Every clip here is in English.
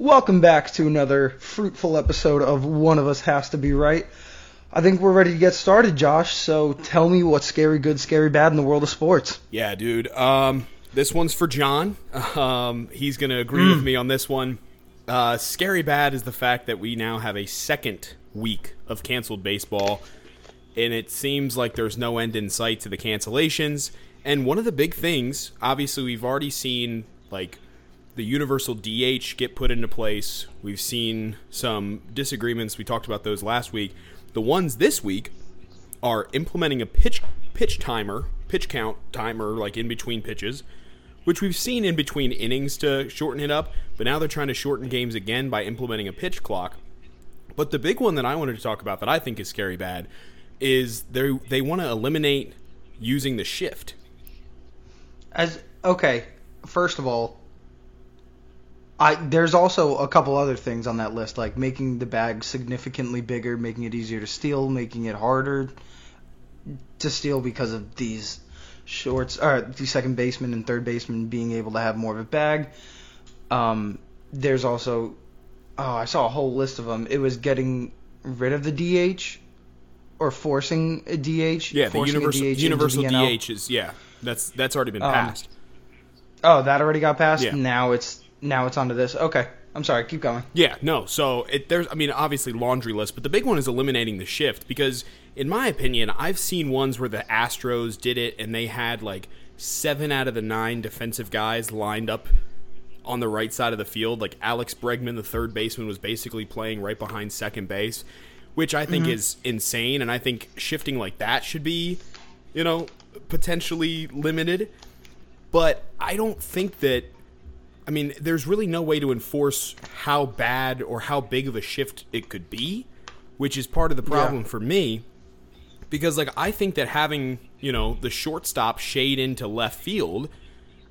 Welcome back to another fruitful episode of One of Us Has to Be Right. I think we're ready to get started, Josh, so tell me what's scary good, scary bad in the world of sports. Yeah, dude. This one's for John. He's going to agree with me on this one. Scary bad is the fact that we now have a second week of canceled baseball, and it seems like there's no end in sight to the cancellations. And one of the big things, obviously, we've already seen, like, the universal DH get put into place. We've seen some disagreements. We talked about those last week. The ones this week are implementing a pitch count timer, like in between pitches, which we've seen in between innings to shorten it up. But now they're trying to shorten games again by implementing a pitch clock. But the big one that I wanted to talk about that I think is scary bad is they want to eliminate using the shift. Okay, first of all, there's also a couple other things on that list, like making the bag significantly bigger, making it easier to steal, making it harder to steal because of these shorts, or the second baseman and third baseman being able to have more of a bag. There's also, I saw a whole list of them. It was getting rid of the DH or forcing a DH. Yeah, the universal DH is, yeah, that's already been passed. That already got passed? Yeah. Now it's onto this. Okay. I'm sorry. Keep going. Yeah, no. So there's, obviously laundry list, but the big one is eliminating the shift because, in my opinion, I've seen ones where the Astros did it and they had like 7 out of the 9 defensive guys lined up on the right side of the field. Like Alex Bregman, the third baseman, was basically playing right behind second base, which I think is insane. And I think shifting like that should be, potentially limited. But I don't think that. There's really no way to enforce how bad or how big of a shift it could be, which is part of the problem for me. Because, I think that having, the shortstop shade into left field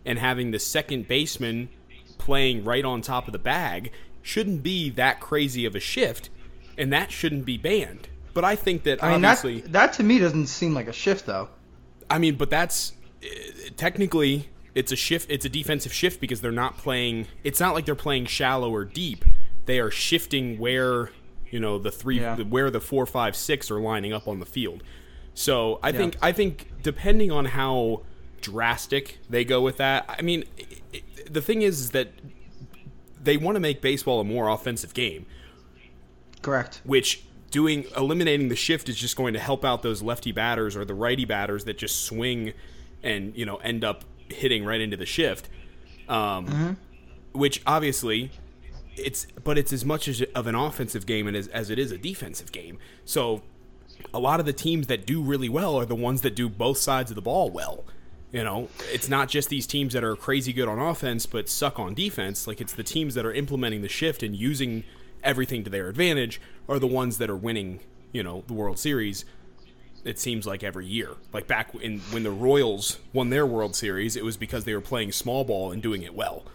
and having the second baseman playing right on top of the bag shouldn't be that crazy of a shift, and that shouldn't be banned. But I think that, obviously... That to me doesn't seem like a shift, though. But that's... Technically... It's a shift. It's a defensive shift because they're not playing. It's not like they're playing shallow or deep. They are shifting where where the 4, 5, 6 are lining up on the field. So I think depending on how drastic they go with that. The thing is that they want to make baseball a more offensive game. Correct. Which eliminating the shift is just going to help out those lefty batters or the righty batters that just swing and end up hitting right into the shift, which obviously it's as much of an offensive game as it is a defensive game. So a lot of the teams that do really well are the ones that do both sides of the ball well. It's not just these teams that are crazy good on offense but suck on defense. It's the teams that are implementing the shift and using everything to their advantage are the ones that are winning, the World Series. It seems like every year, back when the Royals won their World Series, it was because they were playing small ball and doing it well.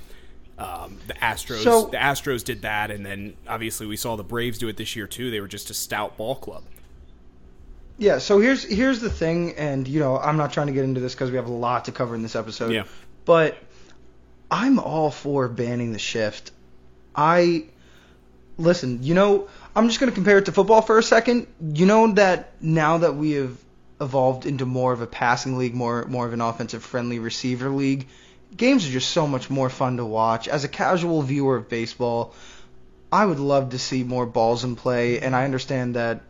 The Astros did that, and then obviously we saw the Braves do it this year too. They were just a stout ball club. Yeah. So here's the thing, and I'm not trying to get into this because we have a lot to cover in this episode. Yeah. But I'm all for banning the shift. Listen, I'm just going to compare it to football for a second. That now that we have evolved into more of a passing league, more of an offensive-friendly receiver league, games are just so much more fun to watch. As a casual viewer of baseball, I would love to see more balls in play, and I understand that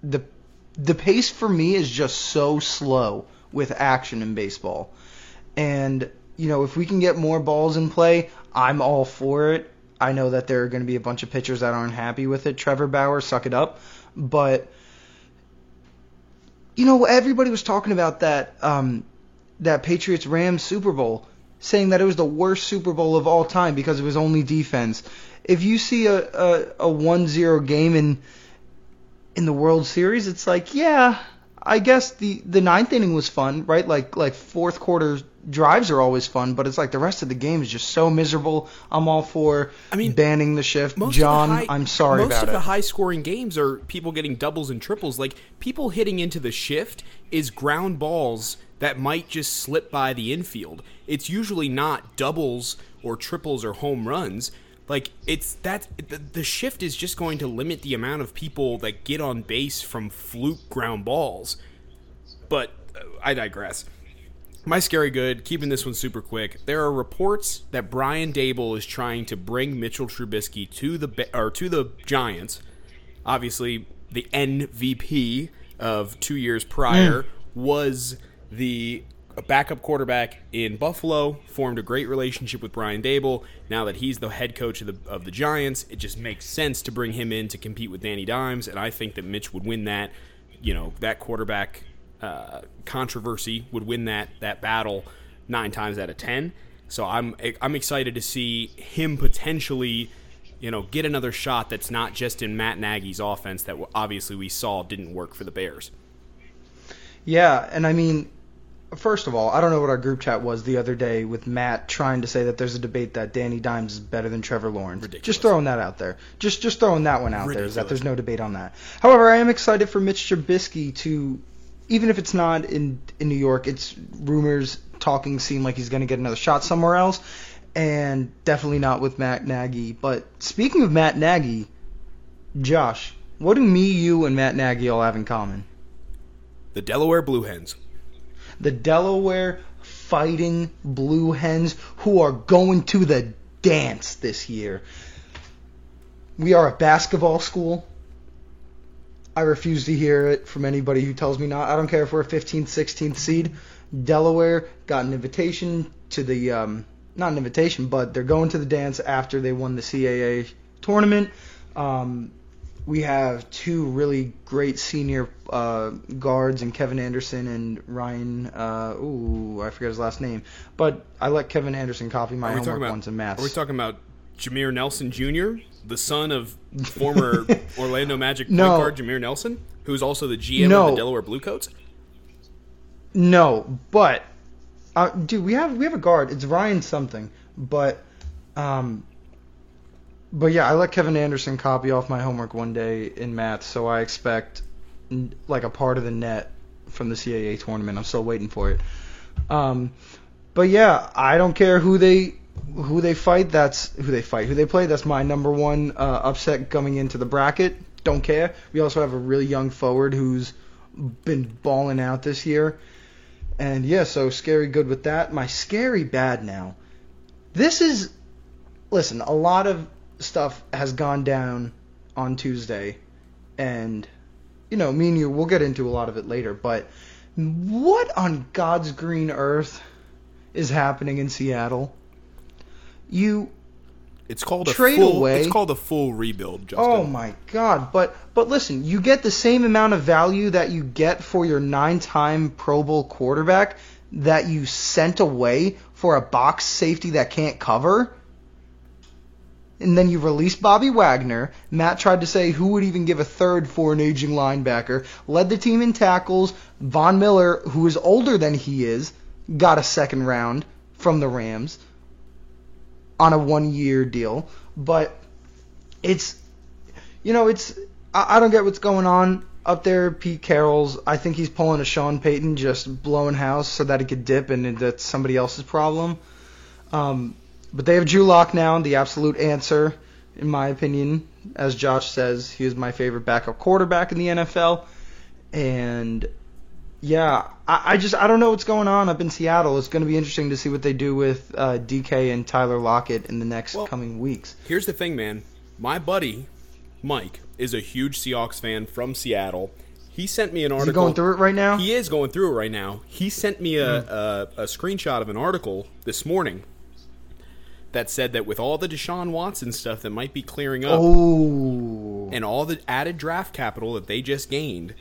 the pace for me is just so slow with action in baseball. And, if we can get more balls in play, I'm all for it. I know that there are going to be a bunch of pitchers that aren't happy with it. Trevor Bauer, suck it up. But, everybody was talking about that Patriots-Rams Super Bowl, saying that it was the worst Super Bowl of all time because it was only defense. If you see a 1-0 game in the World Series, it's I guess the ninth inning was fun, right? Fourth quarter drives are always fun, but it's the rest of the game is just so miserable. I'm all for banning the shift. I'm sorry about it. Most of the high-scoring games are people getting doubles and triples. People hitting into the shift is ground balls that might just slip by the infield. It's usually not doubles or triples or home runs. Like, it's that the shift is just going to limit the amount of people that get on base from fluke ground balls. But I digress. My scary good, keeping this one super quick. There are reports that Brian Daboll is trying to bring Mitchell Trubisky to the Giants. Obviously, the MVP of 2 years prior was the backup quarterback in Buffalo, formed a great relationship with Brian Daboll. Now that he's the head coach of the Giants, it just makes sense to bring him in to compete with Danny Dimes, and I think that Mitch would win that. You know, that quarterback controversy would win that battle 9 times out of 10. So I'm excited to see him potentially, you know, get another shot that's not just in Matt Nagy's offense that obviously we saw didn't work for the Bears. Yeah, and I mean, first of all, I don't know what our group chat was the other day with Matt trying to say that there's a debate that Danny Dimes is better than Trevor Lawrence. Ridiculous. Just throwing that out there. Just throwing that one out Ridiculous. There, that there's no debate on that. However, I am excited for Mitch Trubisky to, even if it's not in New York, it's rumors talking seem like he's going to get another shot somewhere else, and definitely not with Matt Nagy. But speaking of Matt Nagy, Josh, what do me, you, and Matt Nagy all have in common? The Delaware Blue Hens. The Delaware Fighting Blue Hens, who are going to the dance this year. We are a basketball school. I refuse to hear it from anybody who tells me not. I don't care if we're a 15th, 16th seed. Delaware got an invitation to the not an invitation, but they're going to the dance after they won the CAA tournament. We have two really great senior guards in Kevin Anderson and Ryan. I forget his last name, but I let Kevin Anderson copy my homework once in maths. Are we talking about Jameer Nelson Jr., the son of former Orlando Magic point guard Jameer Nelson, who's also the GM of the Delaware Bluecoats? No, but dude, we have a guard. It's Ryan something, but yeah, I let Kevin Anderson copy off my homework one day in math, so I expect like a part of the net from the CAA tournament. I'm still waiting for it. But yeah, I don't care who they play. That's my number one upset coming into the bracket. Don't care. We also have a really young forward who's been balling out this year. And yeah, so scary good with that. My scary bad now. Listen, a lot of stuff has gone down on Tuesday. And, you know, me and you, we'll get into a lot of it later. But what on God's green earth is happening in Seattle? It's called a full rebuild, Justin. Oh my God! But listen, you get the same amount of value that you get for your 9-time Pro Bowl quarterback that you sent away for a box safety that can't cover, and then you release Bobby Wagner. Matt tried to say who would even give a third for an aging linebacker. Led the team in tackles. Von Miller, who is older than he is, got a second round from the Rams on a 1-year deal, but I don't get what's going on up there. Pete Carroll's, I think he's pulling a Sean Payton, just blowing house so that he could dip, and that's somebody else's problem. But they have Drew Lock now, the absolute answer, in my opinion. As Josh says, he is my favorite backup quarterback in the NFL, and yeah, I don't know what's going on up in Seattle. It's going to be interesting to see what they do with DK and Tyler Lockett in the next coming weeks. Here's the thing, man. My buddy, Mike, is a huge Seahawks fan from Seattle. He sent me an article. Is he going through it right now? He is going through it right now. He sent me a screenshot of an article this morning that said that with all the Deshaun Watson stuff that might be clearing up and all the added draft capital that they just gained,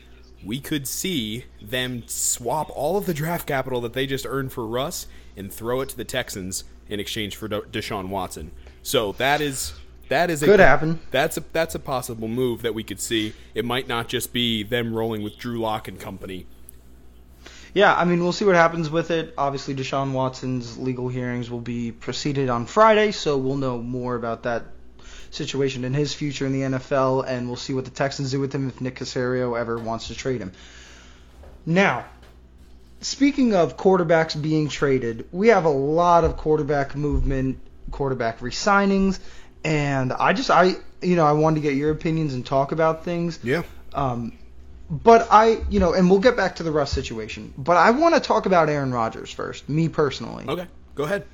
we could see them swap all of the draft capital that they just earned for Russ and throw it to the Texans in exchange for Deshaun Watson. So that is could happen. That's a possible move that we could see. It might not just be them rolling with Drew Lock and company. Yeah, I mean, we'll see what happens with it. Obviously, Deshaun Watson's legal hearings will be proceeded on Friday, so we'll know more about that situation in his future in the NFL, and we'll see what the Texans do with him if Nick Caserio ever wants to trade him. Now, speaking of quarterbacks being traded, we have a lot of quarterback movement, quarterback re-signings, And I wanted to get your opinions and talk about things. Yeah. But and we'll get back to the Russ situation. But I want to talk about Aaron Rodgers first, me personally. Okay, go ahead.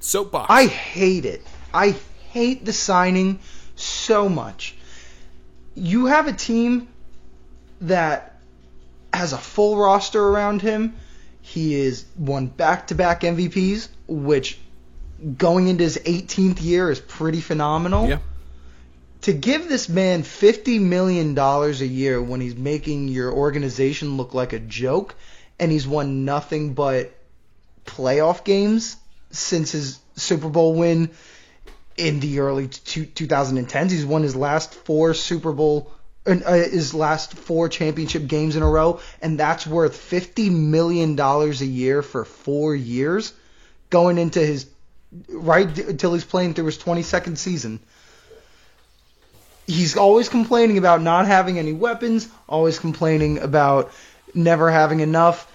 Soapbox. I hate it. I hate the signing so much. You have a team that has a full roster around him. He has won back-to-back MVPs, which going into his 18th year is pretty phenomenal. Yeah. To give this man $50 million a year when he's making your organization look like a joke, and he's won nothing but playoff games since his Super Bowl win in the early 2010s. He's won his last four championship games in a row, and that's worth $50 million a year for 4 years going into his right until he's playing through his 22nd season. He's always complaining about not having any weapons, always complaining about never having enough,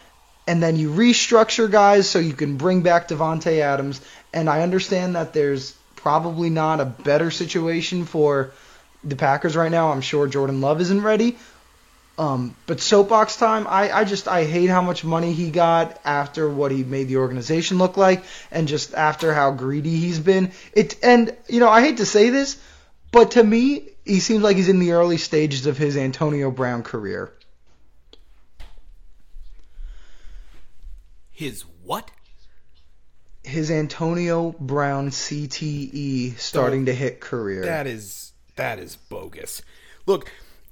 and then you restructure guys so you can bring back Devontae Adams. And I understand that there's probably not a better situation for the Packers right now. I'm sure Jordan Love isn't ready. But soapbox time, I hate how much money he got after what he made the organization look like, and just after how greedy he's been. I hate to say this, but to me, he seems like he's in the early stages of his Antonio Brown career. His what? His Antonio Brown CTE starting to hit career. That is bogus. Look,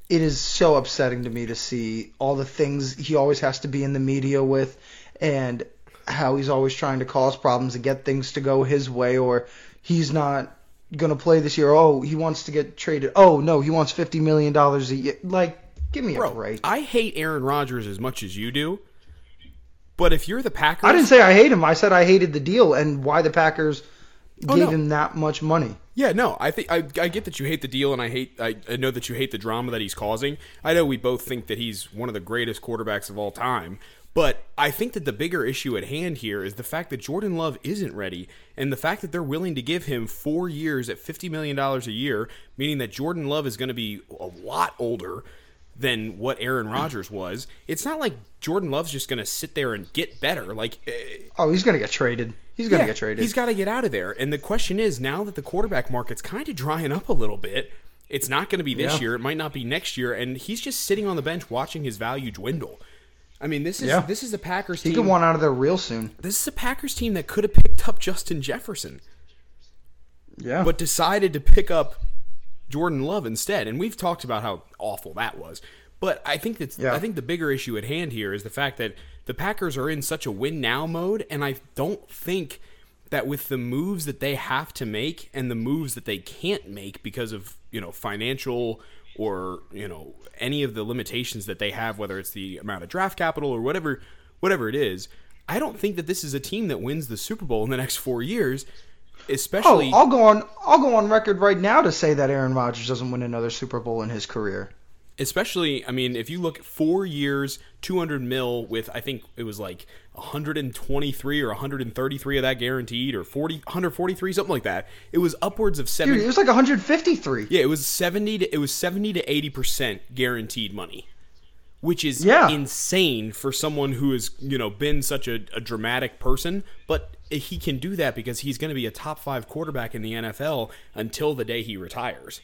it is so upsetting to me to see all the things he always has to be in the media with, and how he's always trying to cause problems and get things to go his way, or he's not going to play this year. Oh, he wants to get traded. Oh, no, he wants $50 million a year. Like, give me a break. I hate Aaron Rodgers as much as you do, but if you're the Packers... I didn't say I hate him. I said I hated the deal and why the Packers gave him that much money. Yeah, no, I think I get that you hate the deal, and I know that you hate the drama that he's causing. I know we both think that he's one of the greatest quarterbacks of all time, but I think that the bigger issue at hand here is the fact that Jordan Love isn't ready, and the fact that they're willing to give him 4 years at $50 million a year, meaning that Jordan Love is going to be a lot older than what Aaron Rodgers was. It's not like Jordan Love's just going to sit there and get better. Like, he's going to get traded. He's going to get traded. He's got to get out of there. And the question is, now that the quarterback market's kind of drying up a little bit, it's not going to be this year. It might not be next year. And he's just sitting on the bench watching his value dwindle. I mean, this is a Packers team. He could want out of there real soon. This is a Packers team that could have picked up Justin Jefferson. Yeah. But decided to pick up Jordan Love instead. And we've talked about how awful that was. But I think I think the bigger issue at hand here is the fact that the Packers are in such a win-now mode, and I don't think that with the moves that they have to make and the moves that they can't make because of, financial or, any of the limitations that they have, whether it's the amount of draft capital or whatever it is, I don't think that this is a team that wins the Super Bowl in the next 4 years. Especially, I'll go on record right now to say that Aaron Rodgers doesn't win another Super Bowl in his career. Especially, I mean, if you look at 4 years, $200 million with, I think it was like 123 or 133 of that guaranteed, or 143, something like that. It was upwards of 70. Dude, it was like 153. Yeah, it was 70 to 80% guaranteed money, which is insane for someone who has, been such a dramatic person. But he can do that because he's going to be a top five quarterback in the NFL until the day he retires.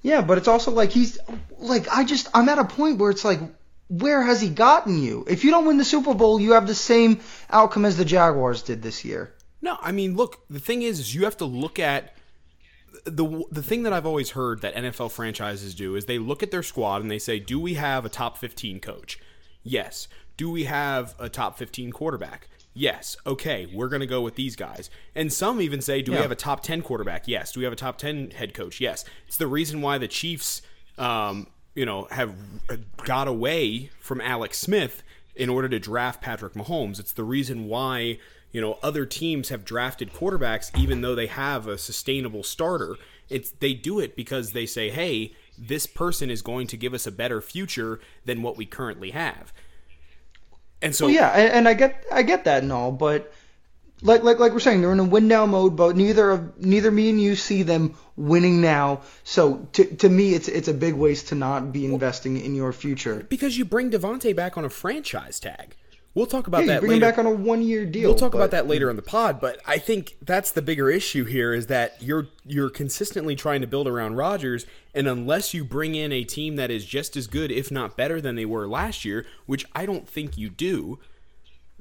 Yeah, but it's also like I'm at a point where it's like, where has he gotten you? If you don't win the Super Bowl, you have the same outcome as the Jaguars did this year. No, I mean, look, the thing is you have to look at the thing that I've always heard that NFL franchises do is they look at their squad and they say, do we have a top 15 coach? Yes. Do we have a top 15 quarterback? Yes. Okay, we're going to go with these guys. And some even say, do we have a top 10 quarterback? Yes. Do we have a top 10 head coach? Yes. It's the reason why the Chiefs, have got away from Alex Smith in order to draft Patrick Mahomes. It's the reason why, other teams have drafted quarterbacks even though they have a sustainable starter. They do it because they say, hey, this person is going to give us a better future than what we currently have. And so I get that and all, but Like we're saying, they're in a win now mode, but neither me and you see them winning now. So to me, it's a big waste to not be investing in your future, because you bring Devontae back on a franchise tag. We'll talk about that later. You bring him back on a 1-year deal. We'll talk about that later on the pod. But I think that's the bigger issue here, is that you're consistently trying to build around Rodgers, and unless you bring in a team that is just as good, if not better, than they were last year, which I don't think you do.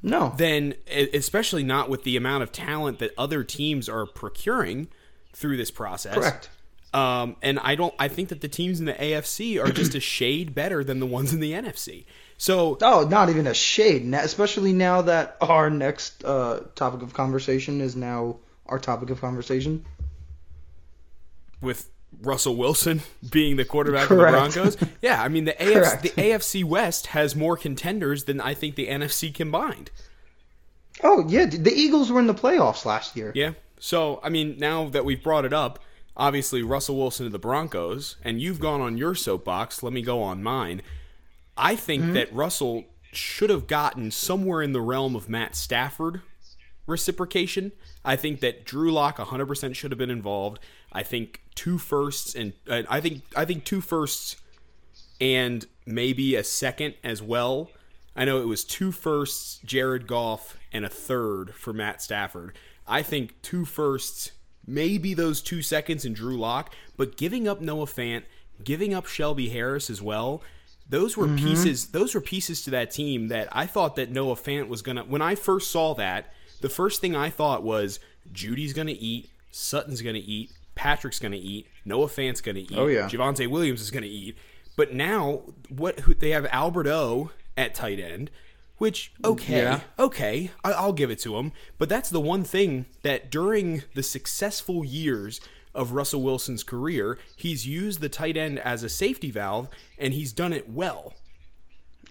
No. Then, especially not with the amount of talent that other teams are procuring through this process. Correct. And I think that the teams in the AFC are just a shade better than the ones in the NFC. So, not even a shade. Especially now that our next topic of conversation is now our topic of conversation with Russell Wilson being the quarterback of the Broncos. Yeah, I mean, the AFC West has more contenders than I think the NFC combined. Oh, yeah. The Eagles were in the playoffs last year. Yeah. So, I mean, now that we've brought it up, obviously Russell Wilson to the Broncos, and you've gone on your soapbox. Let me go on mine. I think that Russell should have gotten somewhere in the realm of Matt Stafford reciprocation. I think that Drew Lock 100% should have been involved. I think two firsts and I think two firsts and maybe a second as well. I know it was two firsts, Jared Goff, and a third for Matt Stafford. I think two firsts, maybe those 2 seconds and Drew Lock, but giving up Noah Fant, giving up Shelby Harris as well. Those were pieces. Those were pieces to that team that I thought that Noah Fant was gonna. When I first saw that, the first thing I thought was Judy's going to eat, Sutton's going to eat, Patrick's going to eat, Noah Fant's going to eat, Javonte Williams is going to eat. But now they have Albert O at tight end, which, okay, I'll give it to him. But that's the one thing that during the successful years of Russell Wilson's career, he's used the tight end as a safety valve, and he's done it well.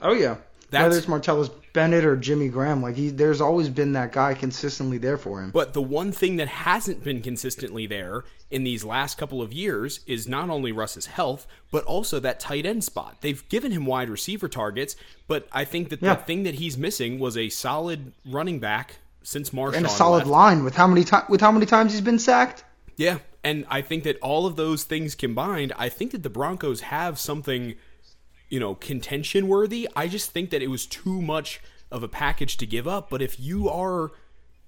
Oh, yeah. Whether it's Martellus Bennett or Jimmy Graham, there's always been that guy consistently there for him. But the one thing that hasn't been consistently there in these last couple of years is not only Russ's health, but also that tight end spot. They've given him wide receiver targets, but I think that the thing that he's missing was a solid running back since Marshawn and a solid line with how many times he's been sacked. Yeah, and I think that all of those things combined, I think that the Broncos have something, contention worthy. I just think that it was too much of a package to give up. But if you are,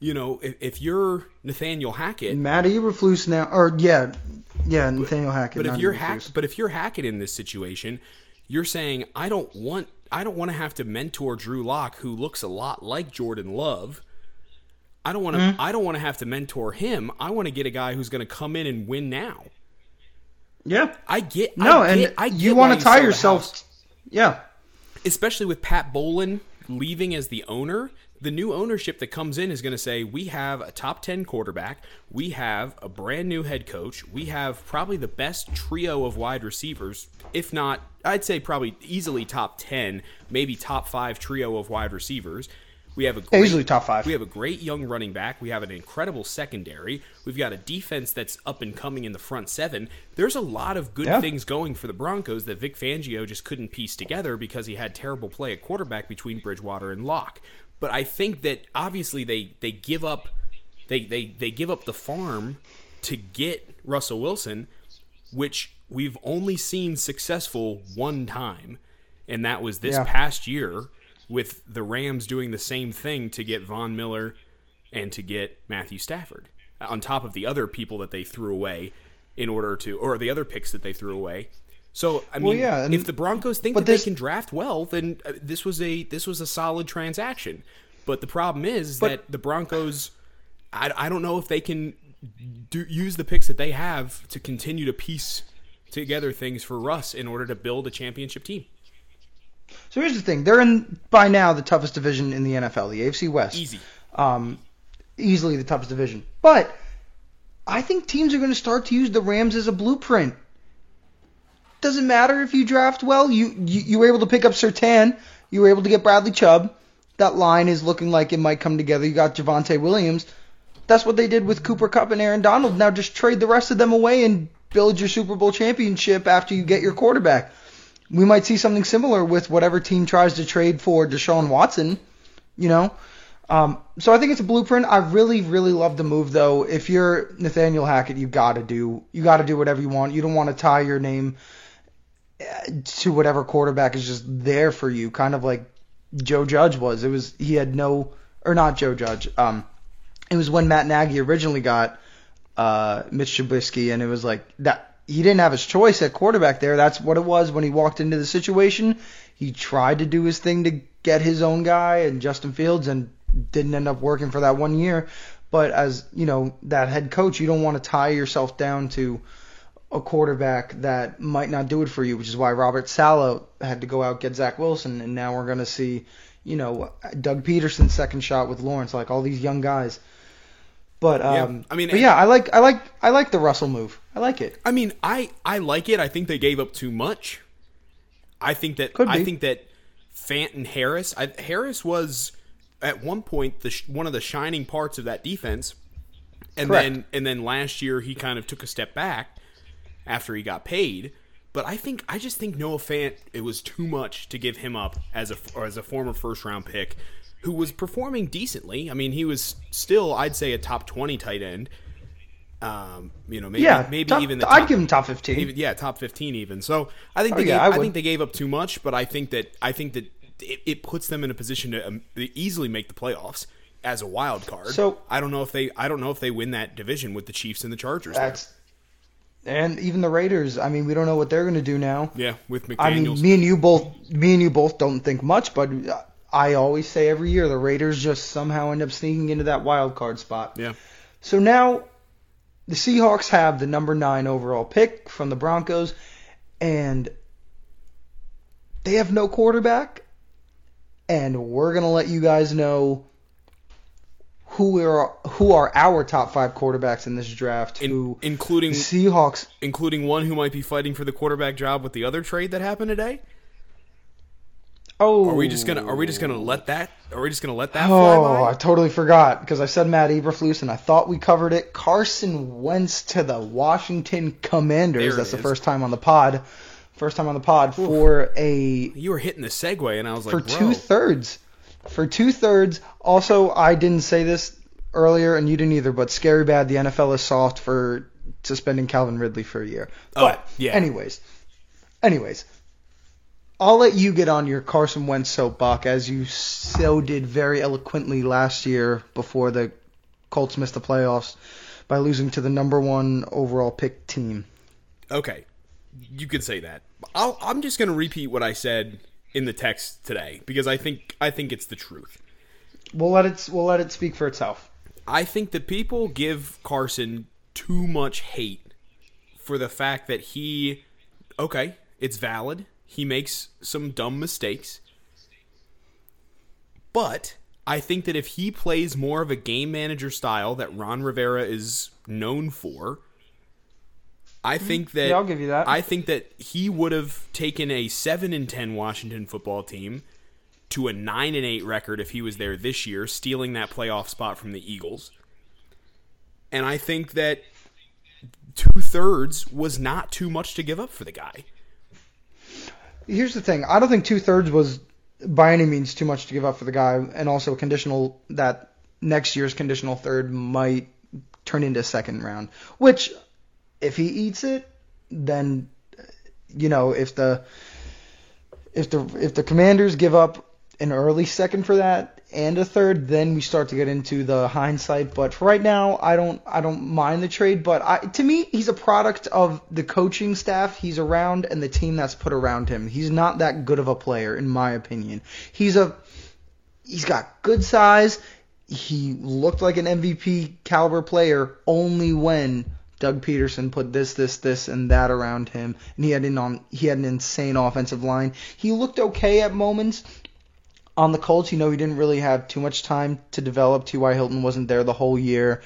if you're Nathaniel Hackett, Matt Eberflus now, or Nathaniel Hackett. But if you're Hackett in this situation, you're saying I don't want to have to mentor Drew Lock, who looks a lot like Jordan Love. I don't want to have to mentor him. I want to get a guy who's going to come in and win now. Yeah, you want to tie yourself. Yeah, especially with Pat Bolin leaving as the owner, the new ownership that comes in is going to say, we have a top 10 quarterback, we have a brand new head coach, we have probably the best trio of wide receivers, if not, I'd say probably easily top 10, maybe top 5 trio of wide receivers. We have We have a great young running back. We have an incredible secondary. We've got a defense that's up and coming in the front seven. There's a lot of good things going for the Broncos that Vic Fangio just couldn't piece together because he had terrible play at quarterback between Bridgewater and Locke. But I think that obviously they give up the farm to get Russell Wilson, which we've only seen successful one time, and that was this past year, with the Rams doing the same thing to get Von Miller and to get Matthew Stafford, on top of the other people that they threw away or the other picks that they threw away. So, I mean, if the Broncos think that they can draft well, then this was a solid transaction. But the problem is that the Broncos, I don't know if they can use the picks that they have to continue to piece together things for Russ in order to build a championship team. So here's the thing. They're in, by now, the toughest division in the NFL, the AFC West. Easy. Easily the toughest division. But I think teams are going to start to use the Rams as a blueprint. Doesn't matter if you draft well. You were able to pick up Surtain. You were able to get Bradley Chubb. That line is looking like it might come together. You got Javonte Williams. That's what they did with Cooper Kupp and Aaron Donald. Now just trade the rest of them away and build your Super Bowl championship after you get your quarterback. We might see something similar with whatever team tries to trade for Deshaun Watson. So I think it's a blueprint. I really, really love the move, though. If you're Nathaniel Hackett, you got to do whatever you want. You don't want to tie your name to whatever quarterback is just there for you, kind of like Joe Judge was. It was when Matt Nagy originally got Mitch Trubisky, and it was like that he didn't have his choice at quarterback there. That's what it was when he walked into the situation. He tried to do his thing to get his own guy and Justin Fields, and didn't end up working for that 1 year. But as you know, that head coach, you don't want to tie yourself down to a quarterback that might not do it for you, which is why Robert Saleh had to go out and get Zach Wilson, and now we're going to see, Doug Peterson's second shot with Lawrence, like all these young guys. But I like the Russell move. I like it. I mean, I like it. I think they gave up too much. I think that Fant and Harris. Harris was at one point one of the shining parts of that defense, and correct. then last year he kind of took a step back after he got paid. But I just think Noah Fant, it was too much to give him up as a former first-round pick who was performing decently. I mean, he was still, I'd say, a top 20 tight end. I'd give him top 15. Even, top 15 even. So I think they gave up too much, but I think that it puts them in a position to easily make the playoffs as a wild card. So I don't know if they win that division with the Chiefs and the Chargers. And even the Raiders, I mean, we don't know what they're going to do now. Yeah, with McDaniels. I mean, me and you both don't think much, but I always say every year the Raiders just somehow end up sneaking into that wild card spot. Yeah. So now the Seahawks have the number 9 overall pick from the Broncos, and they have no quarterback, and we're going to let you guys know who are our top 5 quarterbacks in this draft, including the Seahawks, including one who might be fighting for the quarterback job with the other trade that happened today. Oh, are we just gonna let that fly by? Oh, I totally forgot because I said Matt Eberflus and I thought we covered it. Carson Wentz to the Washington Commanders. That's the first time on the pod. Ooh. You were hitting the segue and I was like, For two thirds. Also, I didn't say this earlier and you didn't either, but scary bad. The NFL is soft for suspending Calvin Ridley for a year. But anyways. I'll let you get on your Carson Wentz soapbox, as you so did very eloquently last year before the Colts missed the playoffs by losing to the number 1 overall pick team. Okay, you could say that. I'm just going to repeat what I said in the text today because I think it's the truth. We'll let it speak for itself. I think that people give Carson too much hate for the fact that it's valid. He makes some dumb mistakes. But I think that if he plays more of a game manager style that Ron Rivera is known for, I'll give you that. I think that he would have taken a 7-10 Washington football team to a 9-8 record if he was there this year, stealing that playoff spot from the Eagles. And I think that 2/3 was not too much to give up for the guy. Here's the thing. I don't think 2/3 was by any means too much to give up for the guy, and also that next year's conditional third might turn into a second round, which if he eats it, then, if the Commanders give up an early second for that and a third, then we start to get into the hindsight. But for right now, I don't mind the trade. But to me, he's a product of the coaching staff he's around and the team that's put around him. He's not that good of a player, in my opinion. He's got good size. He looked like an MVP caliber player only when Doug Peterson put this, and that around him, and he had an insane offensive line. He looked okay at moments. On the Colts, he didn't really have too much time to develop. T.Y. Hilton wasn't there the whole year.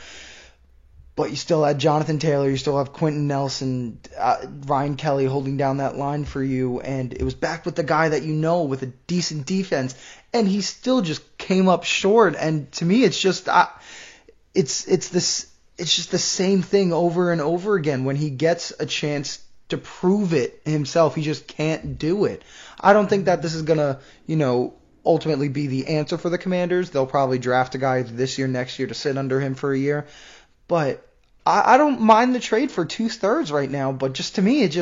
But you still had Jonathan Taylor. You still have Quentin Nelson, Ryan Kelly holding down that line for you. And it was back with the guy that with a decent defense. And he still just came up short. And to me, it's just it's just the same thing over and over again. When he gets a chance to prove it himself, he just can't do it. I don't think that this is going to ultimately be the answer for the Commanders. They'll probably draft a guy this year, next year to sit under him for a year. But I don't mind the trade for 2/3 right now, but just to me, it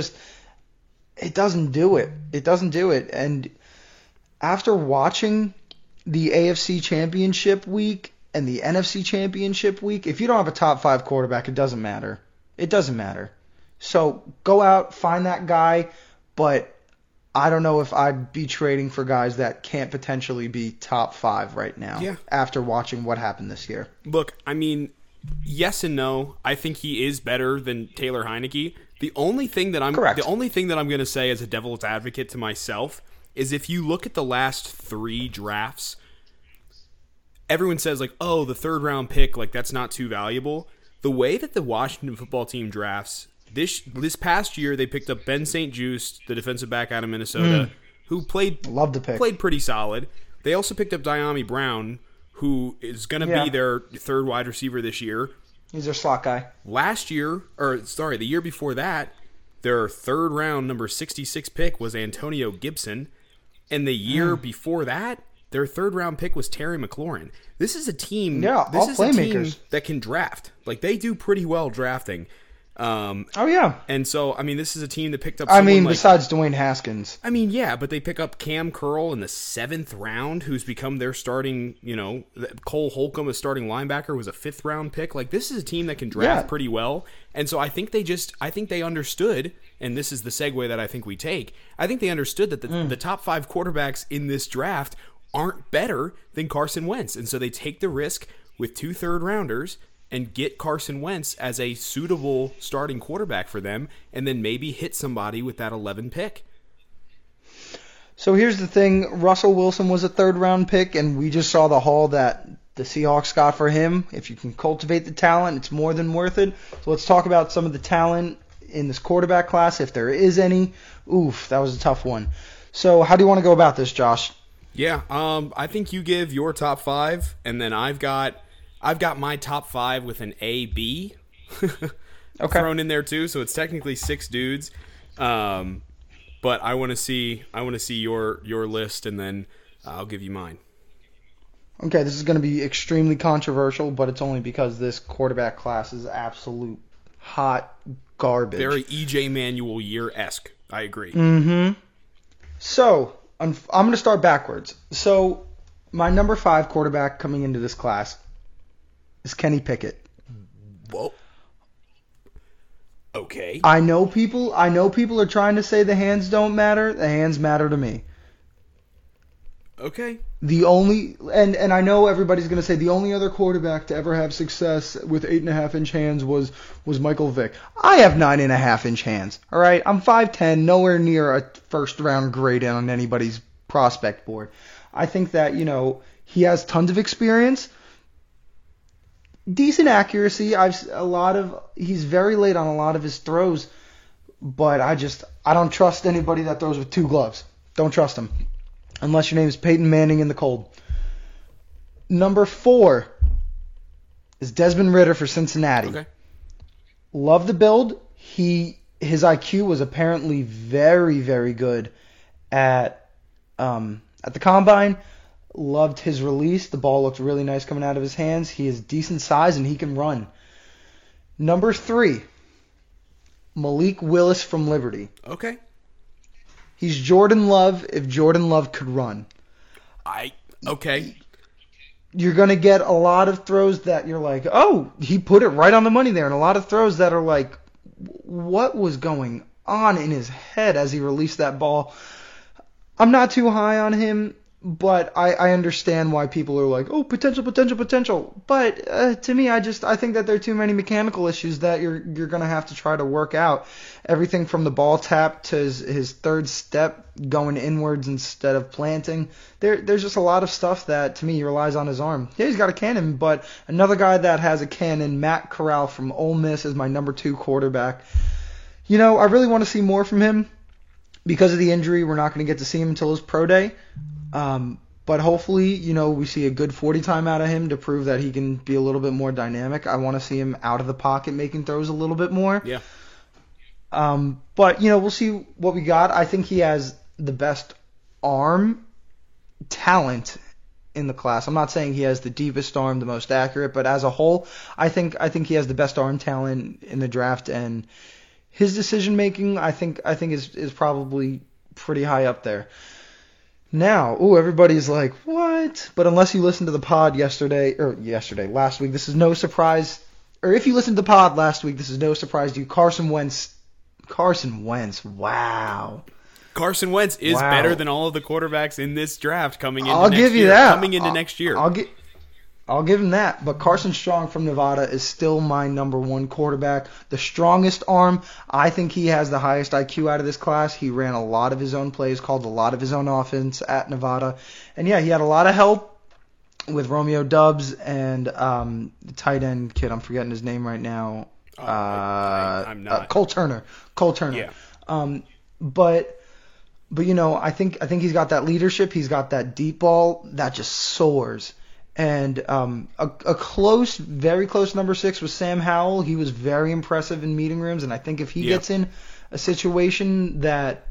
doesn't do it. It doesn't do it. And after watching the AFC Championship week and the NFC Championship week, if you don't have a top 5 quarterback, it doesn't matter. It doesn't matter. So go out, find that guy, but I don't know if I'd be trading for guys that can't potentially be top 5 right now after watching what happened this year. Look, I mean, yes and no. I think he is better than Taylor Heineke. The only thing that I'm going to say as a devil's advocate to myself is if you look at the last 3 drafts, everyone says like, "Oh, the third round pick, like that's not too valuable." The way that the Washington football team drafts, this past year, they picked up Ben St. Juste, the defensive back out of Minnesota, who played pretty solid. They also picked up Diami Brown, who is going to be their third wide receiver this year. He's their slot guy. The year before that, their third round number 66 pick was Antonio Gibson. And the year before that, their third round pick was Terry McLaurin. This is a team, a team that can draft. Like, they do pretty well drafting. And so, I mean, this is a team that picked up besides Dwayne Haskins. I mean, yeah, but they pick up Cam Curl in the 7th round, who's become their starting, Cole Holcomb, a starting linebacker, was a 5th round pick. Like, this is a team that can draft pretty well. And so I think they understood, and this is the segue that I think we take, I think they understood that the top 5 quarterbacks in this draft aren't better than Carson Wentz. And so they take the risk with 2 third rounders and get Carson Wentz as a suitable starting quarterback for them, and then maybe hit somebody with that 11 pick. So here's the thing. Russell Wilson was a third-round pick, and we just saw the haul that the Seahawks got for him. If you can cultivate the talent, it's more than worth it. So let's talk about some of the talent in this quarterback class, if there is any. Oof, that was a tough one. So how do you want to go about this, Josh? Yeah, I think you give your top 5, and then I've got my top 5 with an A, B thrown in there too, so it's technically 6 dudes. But I want to see your list, and then I'll give you mine. Okay, this is going to be extremely controversial, but it's only because this quarterback class is absolute hot garbage. Very E.J. Manuel year-esque. I agree. Mm-hmm. So I'm going to start backwards. So my number 5 quarterback coming into this class is Kenny Pickett. Whoa. Okay. I know people are trying to say the hands don't matter. The hands matter to me. Okay. The only and I know everybody's gonna say the only other quarterback to ever have success with 8.5-inch hands was Michael Vick. I have 9.5-inch hands. All right. I'm 5'10", nowhere near a first-round grade on anybody's prospect board. I think that, he has tons of experience. Decent accuracy. He's very late on a lot of his throws, but I don't trust anybody that throws with 2 gloves. Don't trust him, unless your name is Peyton Manning in the cold. Number 4 is Desmond Ridder for Cincinnati. Okay. Love the build. His IQ was apparently very, very good at the combine. Loved his release. The ball looked really nice coming out of his hands. He is decent size, and he can run. Number 3, Malik Willis from Liberty. Okay. He's Jordan Love if Jordan Love could run. You're going to get a lot of throws that you're like, oh, he put it right on the money there, and a lot of throws that are like, what was going on in his head as he released that ball? I'm not too high on him. But I understand why people are like, oh, potential. But to me, I think that there are too many mechanical issues that you're going to have to try to work out. Everything from the ball tap to his third step going inwards instead of planting. There's just a lot of stuff that, to me, relies on his arm. Yeah, he's got a cannon, but another guy that has a cannon, Matt Corral from Ole Miss, is my number 2 quarterback. I really want to see more from him. Because of the injury, we're not going to get to see him until his pro day. But hopefully, we see a good 40 time out of him to prove that he can be a little bit more dynamic. I want to see him out of the pocket making throws a little bit more. Yeah. But, we'll see what we got. I think he has the best arm talent in the class. I'm not saying he has the deepest arm, the most accurate, but as a whole, I think he has the best arm talent in the draft, and his decision making I think is probably pretty high up there. Now, everybody's like, what? But unless you listened to the pod last week, this is no surprise. Or if you listened to the pod last week, this is no surprise to you. Carson Wentz. Wow. Carson Wentz is better than all of the quarterbacks in this draft coming into next year. I'll give him that. But Carson Strong from Nevada is still my number one quarterback. The strongest arm. I think he has the highest IQ out of this class. He ran a lot of his own plays, called a lot of his own offense at Nevada. And, yeah, he had a lot of help with Romeo Doubs and the tight end kid. I'm forgetting his name right now. I'm not. Cole Turner. Yeah. But you know, I think he's got that leadership. He's got that deep ball that just soars. And a close, very close number 6 was Sam Howell. He was very impressive in meeting rooms, and I think if he gets in a situation that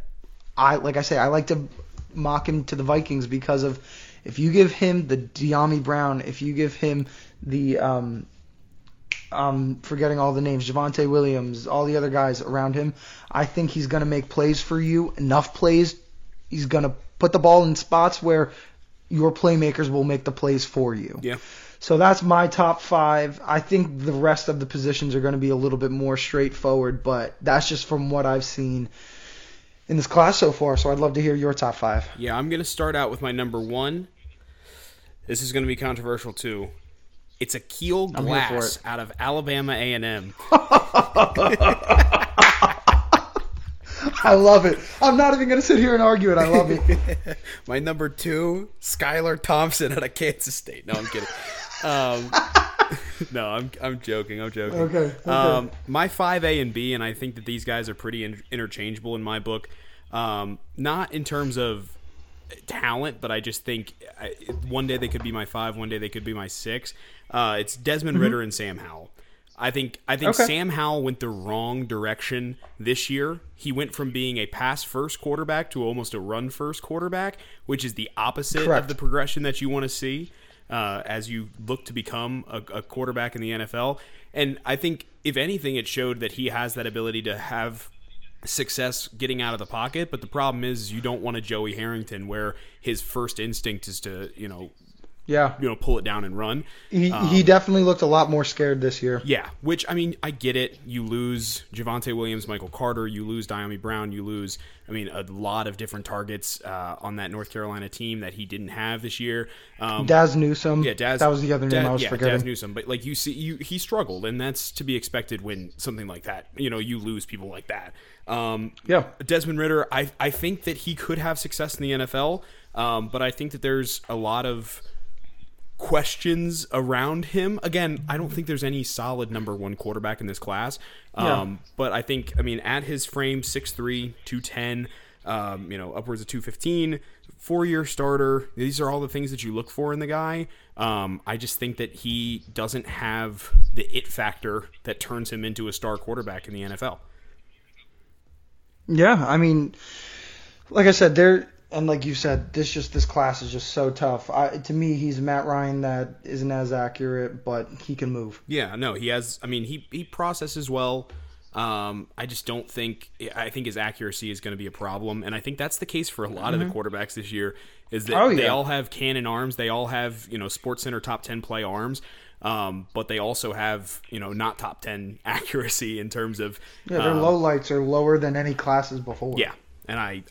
I like to mock him to the Vikings because of if you give him the De'Ami Brown, if you give him the forgetting all the names, Javonte Williams, all the other guys around him, I think he's going to make plays for you, enough plays. He's going to put the ball in spots where your playmakers will make the plays for you. Yeah. So that's my top 5. I think the rest of the positions are going to be a little bit more straightforward, but that's just from what I've seen in this class so far. So I'd love to hear your top 5. Yeah, I'm going to start out with my number 1. This is going to be controversial too. It's Akil Glass out of Alabama A&M. I love it. I'm not even going to sit here and argue it. I love it. My number 2, Skylar Thompson out of Kansas State. No, I'm kidding. No, I'm joking. Okay. My 5 A and B, and I think that these guys are pretty interchangeable in my book. Not in terms of talent, but I just think one day they could be my 5, one day they could be my 6. It's Desmond Ritter and Sam Howell. I think Sam Howell went the wrong direction this year. He went from being a pass-first quarterback to almost a run-first quarterback, which is the opposite of the progression that you want to see as you look to become a quarterback in the NFL. And I think, if anything, it showed that he has that ability to have success getting out of the pocket. But the problem is you don't want a Joey Harrington where his first instinct is to, pull it down and run. He definitely looked a lot more scared this year. Yeah, which, I mean, I get it. You lose Javonte Williams, Michael Carter. You lose De'Ami Brown. You lose, a lot of different targets on that North Carolina team that he didn't have this year. Daz Newsome. Yeah, Daz. That was the other name I was forgetting. Daz Newsome. But, like, he struggled, and that's to be expected when something like that, you lose people like that. Desmond Ritter, I think that he could have success in the NFL, but I think that there's a lot of questions around him. Again, I don't think there's any solid number 1 quarterback in this class. But I think, at his frame, 6'3", 210, upwards of 215, 4-year starter. These are all the things that you look for in the guy. I just think that he doesn't have the it factor that turns him into a star quarterback in the NFL. Yeah, like I said, and like you said, this class is just so tough. To me, he's Matt Ryan that isn't as accurate, but he can move. Yeah, no, he has. He processes well. I think his accuracy is going to be a problem, and I think that's the case for a lot of the quarterbacks this year. Is that they all have cannon arms? They all have SportsCenter top 10 play arms, but they also have not top 10 accuracy in terms of their lowlights are lower than any classes before. Yeah. And I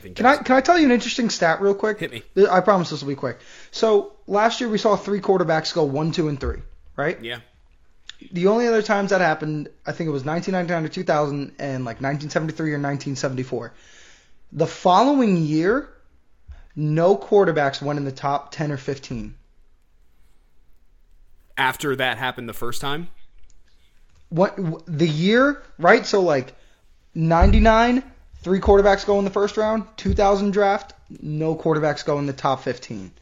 think. Can I tell you an interesting stat real quick? Hit me. I promise this will be quick. So last year we saw 3 quarterbacks go 1, 2, and 3, right? Yeah. The only other times that happened, I think it was 1999 to 2000, and like 1973 or 1974. The following year, no quarterbacks went in the top 10 or 15. After that happened the first time. What the year? Right. So like 99. 3 quarterbacks go in the first round. 2000 draft, no quarterbacks go in the top 15.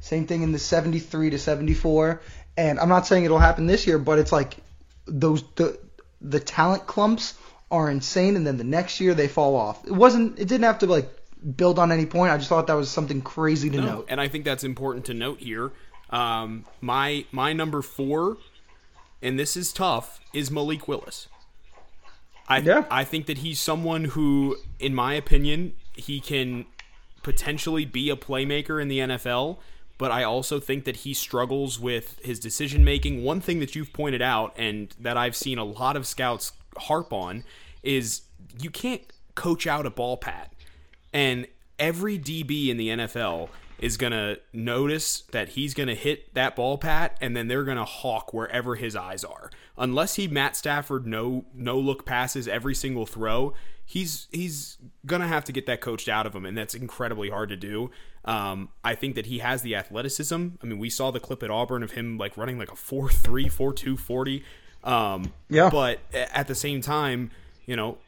Same thing in the 73 to 74. And I'm not saying it'll happen this year, but it's like the talent clumps are insane, and then the next year they fall off. It didn't have to build on any point. I just thought that was something crazy to note. And I think that's important to note here. My number four, and this is tough, is Malik Willis. I think that he's someone who, in my opinion, he can potentially be a playmaker in the NFL, but I also think that he struggles with his decision-making. One thing that you've pointed out and that I've seen a lot of scouts harp on is you can't coach out a ball pat. And every DB in the NFL is going to notice that he's going to hit that ball pat, and then they're going to hawk wherever his eyes are. Unless he Matt Stafford no-look passes every single throw, he's going to have to get that coached out of him, and that's incredibly hard to do. I think that he has the athleticism. I mean, we saw the clip at Auburn of him like running like a 4.3, 4.2, 40. But at the same time, you know,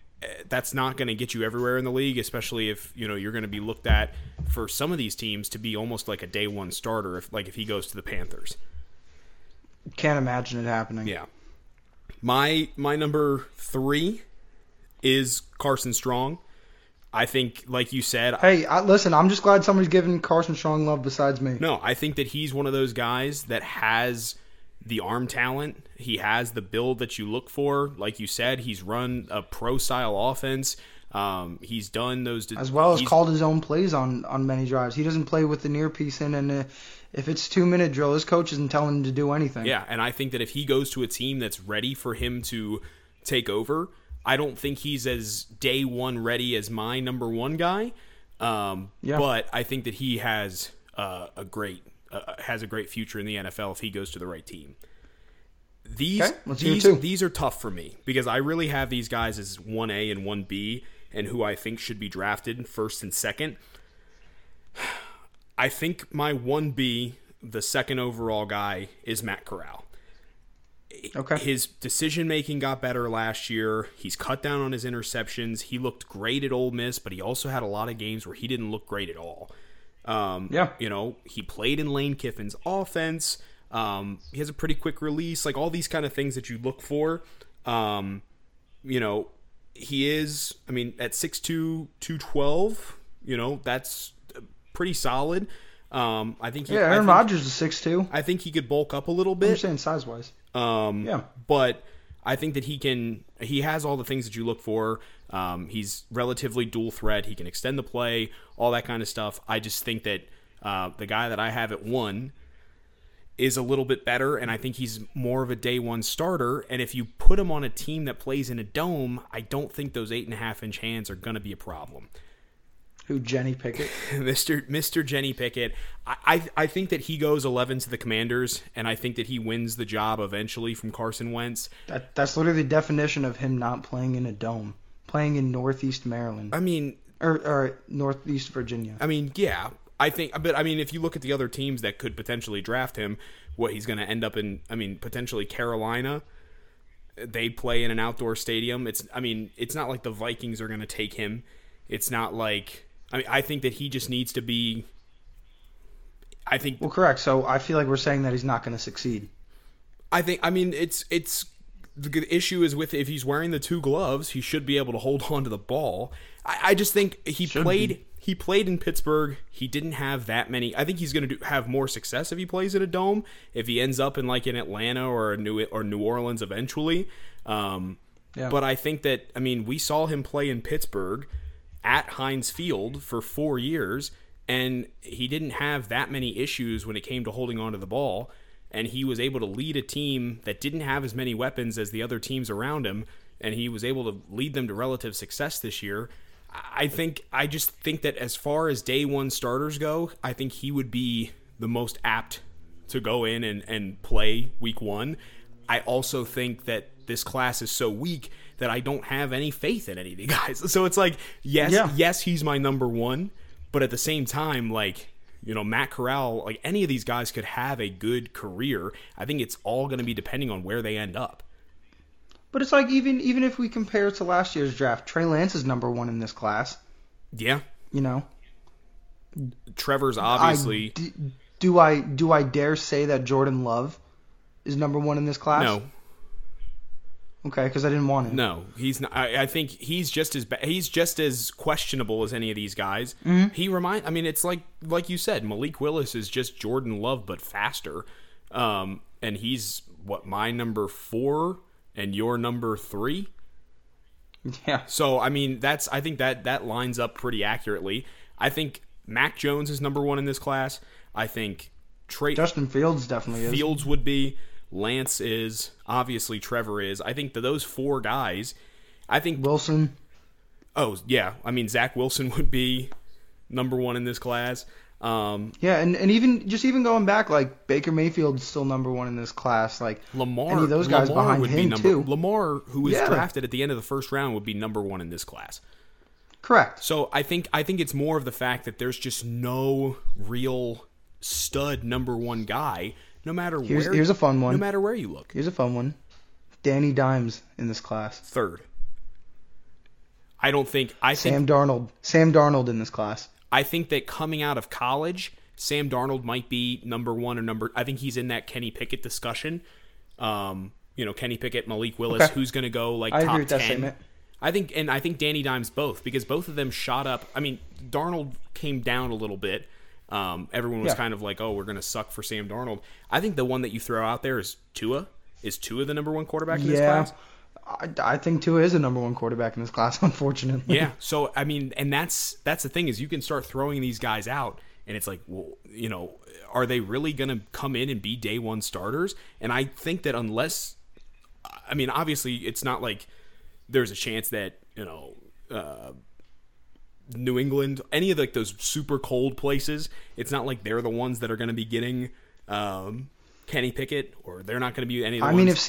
that's not going to get you everywhere in the league, especially if, you know, you're going to be looked at for some of these teams to be almost like a day one starter. If he goes to the Panthers, can't imagine it happening. Yeah. My number three is Carson Strong. I think, like you said, hey, listen, I'm just glad somebody's giving Carson Strong love besides me. No, I think that he's one of those guys that has the arm talent. He has the build that you look for. Like you said, he's run a pro-style offense. He's done those as well as called his own plays on many drives. He doesn't play with the near piece in, and if it's 2-minute drill, his coach isn't telling him to do anything. Yeah, and I think that if he goes to a team that's ready for him to take over, I don't think he's as day one ready as my number one guy. But I think that he has a great future in the NFL if he goes to the right team. These are tough for me because I really have these guys as 1A and 1B and who I think should be drafted first and second. I think my 1B, the second overall guy, is Matt Corral. Okay. His decision-making got better last year. He's cut down on his interceptions. He looked great at Ole Miss, but he also had a lot of games where he didn't look great at all. You know, he played in Lane Kiffin's offense. He has a pretty quick release, like all these kind of things that you look for. You know, he is, I mean, at 6'2", 212, you know, that's pretty solid. I think, Aaron Rodgers is 6'2". I think he could bulk up a little bit. I'm saying size wise. But I think that he has all the things that you look for. He's relatively dual threat. He can extend the play, all that kind of stuff. I just think that, the guy that I have at one is a little bit better, and I think he's more of a day one starter. And if you put him on a team that plays in a dome, I don't think those 8.5-inch hands are going to be a problem. Who, Jenny Pickett? Mr. Jenny Pickett. I think that he goes 11 to the Commanders, and I think that he wins the job eventually from Carson Wentz. That's literally the definition of him not playing in a dome, playing in Northeast Maryland. I mean, or Northeast Virginia. I mean, yeah. But if you look at the other teams that could potentially draft him, what he's going to end up in, I mean, potentially Carolina, they play in an outdoor stadium. It's not like the Vikings are going to take him. It's not like, I think that he just needs to be, Well, correct. So I feel like we're saying that he's not going to succeed. It's the issue is with if he's wearing the two gloves, he should be able to hold on to the ball. I just think He played in Pittsburgh. He didn't have that many. I think he's going to have more success if he plays in a dome. If he ends up in like in Atlanta or New Orleans eventually. But I think that we saw him play in Pittsburgh at Heinz Field for 4 years, and he didn't have that many issues when it came to holding onto the ball, and he was able to lead a team that didn't have as many weapons as the other teams around him, and he was able to lead them to relative success this year. I just think that as far as day one starters go, I think he would be the most apt to go in and play week one. I also think that this class is so weak that I don't have any faith in any of the guys. So it's like, yes, he's my number one, but at the same time, like, you know, Matt Corral, like any of these guys could have a good career. I think it's all going to be depending on where they end up. But it's like even if we compare it to last year's draft, Trey Lance is number one in this class. Yeah. You know? Trevor's obviously... Do I dare say that Jordan Love is number one in this class? No. Okay, because I didn't want him. No, he's not. I think he's just as questionable as any of these guys. Mm-hmm. I mean, it's like you said, Malik Willis is just Jordan Love but faster. And he's my number 4 and your number 3. Yeah. So I mean, I think that lines up pretty accurately. I think Mac Jones is number 1 in this class. I think Justin Fields definitely is. Fields would be. Lance is. Obviously, Trevor is. I think that those 4 guys, I think... Wilson. Oh, yeah. I mean, Zach Wilson would be number 1 in this class. Yeah, and even going back, like, Baker Mayfield's still number 1 in this class. Like, Lamar, any of those guys behind would him, be number, too. Lamar, who was drafted at the end of the first round, would be number 1 in this class. Correct. So, I think it's more of the fact that there's just no real stud number 1 guy... Here's a fun one. No matter where you look. Here's a fun one. Danny Dimes in this class. 3rd. Sam Darnold in this class. I think that coming out of college, Sam Darnold might be number 1 or number... I think he's in that Kenny Pickett discussion. Kenny Pickett, Malik Willis, who's going to go top 10. I agree with that statement. I think Danny Dimes both, because both of them shot up. I mean, Darnold came down a little bit. Everyone was kind of like, oh, we're going to suck for Sam Darnold. I think the one that you throw out there is Tua. Is Tua the number 1 quarterback in this class? I think Tua is a number 1 quarterback in this class, unfortunately. Yeah, so, I mean, and that's the thing is you can start throwing these guys out, and it's like, well, you know, are they really going to come in and be day 1 starters? And I think that obviously it's not like there's a chance that, you know, New England, any of those super cold places, it's not like they're the ones that are going to be getting Kenny Pickett, or they're not going to be any of the ones. I mean, if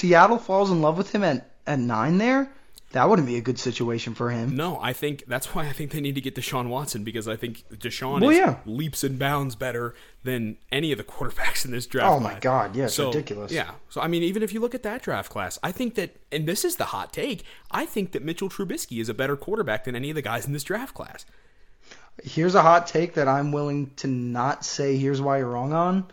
Seattle falls in love with him at 9 there, that wouldn't be a good situation for him. No, I think that's why I think they need to get Deshaun Watson, because I think Deshaun is leaps and bounds better than any of the quarterbacks in this draft class. Oh, my God, yeah, it's ridiculous. Yeah, so, I mean, even if you look at that draft class, I think that, and this is the hot take, I think that Mitchell Trubisky is a better quarterback than any of the guys in this draft class. Here's a hot take that I'm willing to not say here's why you're wrong on,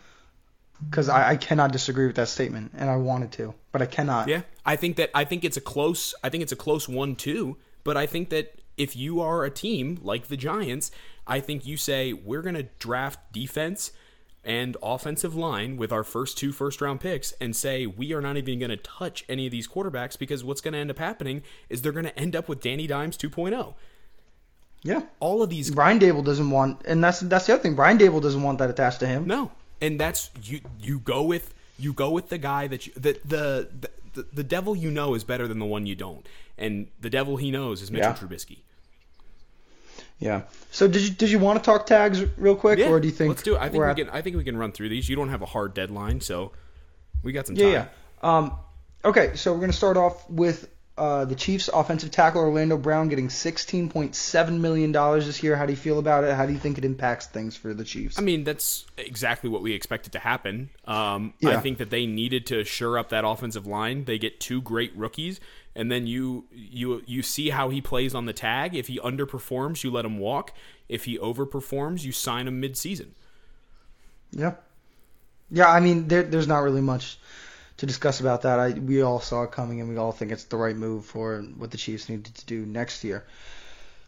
because I cannot disagree with that statement, and I wanted to, but I cannot. Yeah, I think it's a close 1-2. But I think that if you are a team like the Giants, I think you say we're going to draft defense and offensive line with our first 2 first-round picks, and say we are not even going to touch any of these quarterbacks, because what's going to end up happening is they're going to end up with Danny Dimes 2.0. Yeah, all of these. Brian Daboll doesn't want, and that's the other thing. Brian Daboll doesn't want that attached to him. No. And that's you go with the guy that the devil you know is better than the one you don't, and the devil he knows is Mitchell Trubisky. Yeah. So did you want to talk tags real quick, or do you think let's do it? I think we can run through these. You don't have a hard deadline, so we got some time. Yeah. Okay. So we're gonna start off with the Chiefs offensive tackle Orlando Brown getting $16.7 million this year. How do you feel about it? How do you think it impacts things for the Chiefs? I mean, that's exactly what we expected to happen. I think that they needed to shore up that offensive line. They get 2 great rookies, and then you see how he plays on the tag. If he underperforms, you let him walk. If he overperforms, you sign him midseason. Yeah. Yeah, I mean, there's not really much to discuss about that. We all saw it coming, and we all think it's the right move for what the Chiefs needed to do next year.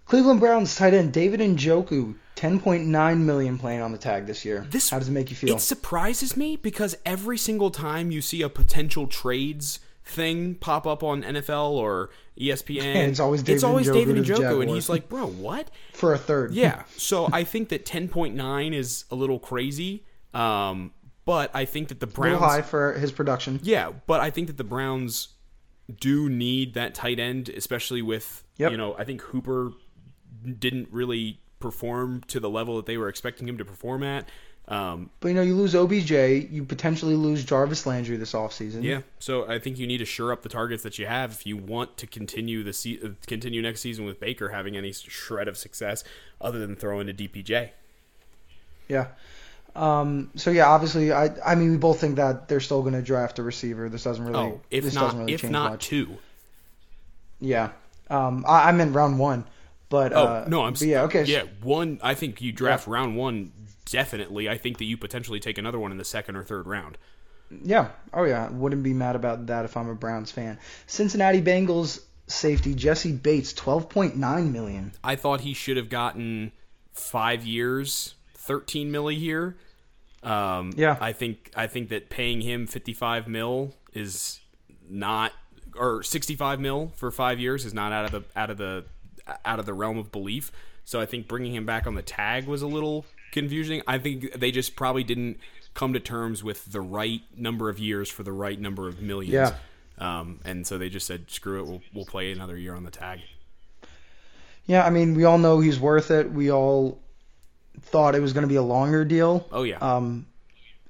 Cleveland Browns tight end David Njoku, $10.9 million playing on the tag this year. How does it make you feel? It surprises me, because every single time you see a potential trades thing pop up on NFL or ESPN, it's always David Njoku, and he's like, bro, what? For a 3rd. Yeah, so I think that 10.9 is a little crazy. But I think that the Browns... Real high for his production. Yeah, but I think that the Browns do need that tight end, especially with, I think Hooper didn't really perform to the level that they were expecting him to perform at. But, you lose OBJ, you potentially lose Jarvis Landry this offseason. Yeah, so I think you need to shore up the targets that you have if you want to continue continue next season with Baker having any shred of success other than throwing to DPJ. Yeah. Obviously, I mean, we both think that they're still going to draft a receiver. This doesn't really. Oh, if not 2. Yeah, I meant round 1, but no, I'm yeah, okay. Yeah, 1. I think you draft round 1 definitely. I think that you potentially take another one in the 2nd or 3rd round. Yeah. Oh, yeah. Wouldn't be mad about that if I'm a Browns fan. Cincinnati Bengals safety Jesse Bates, $12.9 million. I thought he should have gotten 5 years, $13 million a year. Yeah. I think that paying him $55 million is not, or $65 million for 5 years is not out of the realm of belief. So I think bringing him back on the tag was a little confusing. I think they just probably didn't come to terms with the right number of years for the right number of millions. Yeah. And so they just said, screw it, we'll play another year on the tag. Yeah, I mean, we all know he's worth it. We all thought it was going to be a longer deal. Oh, yeah.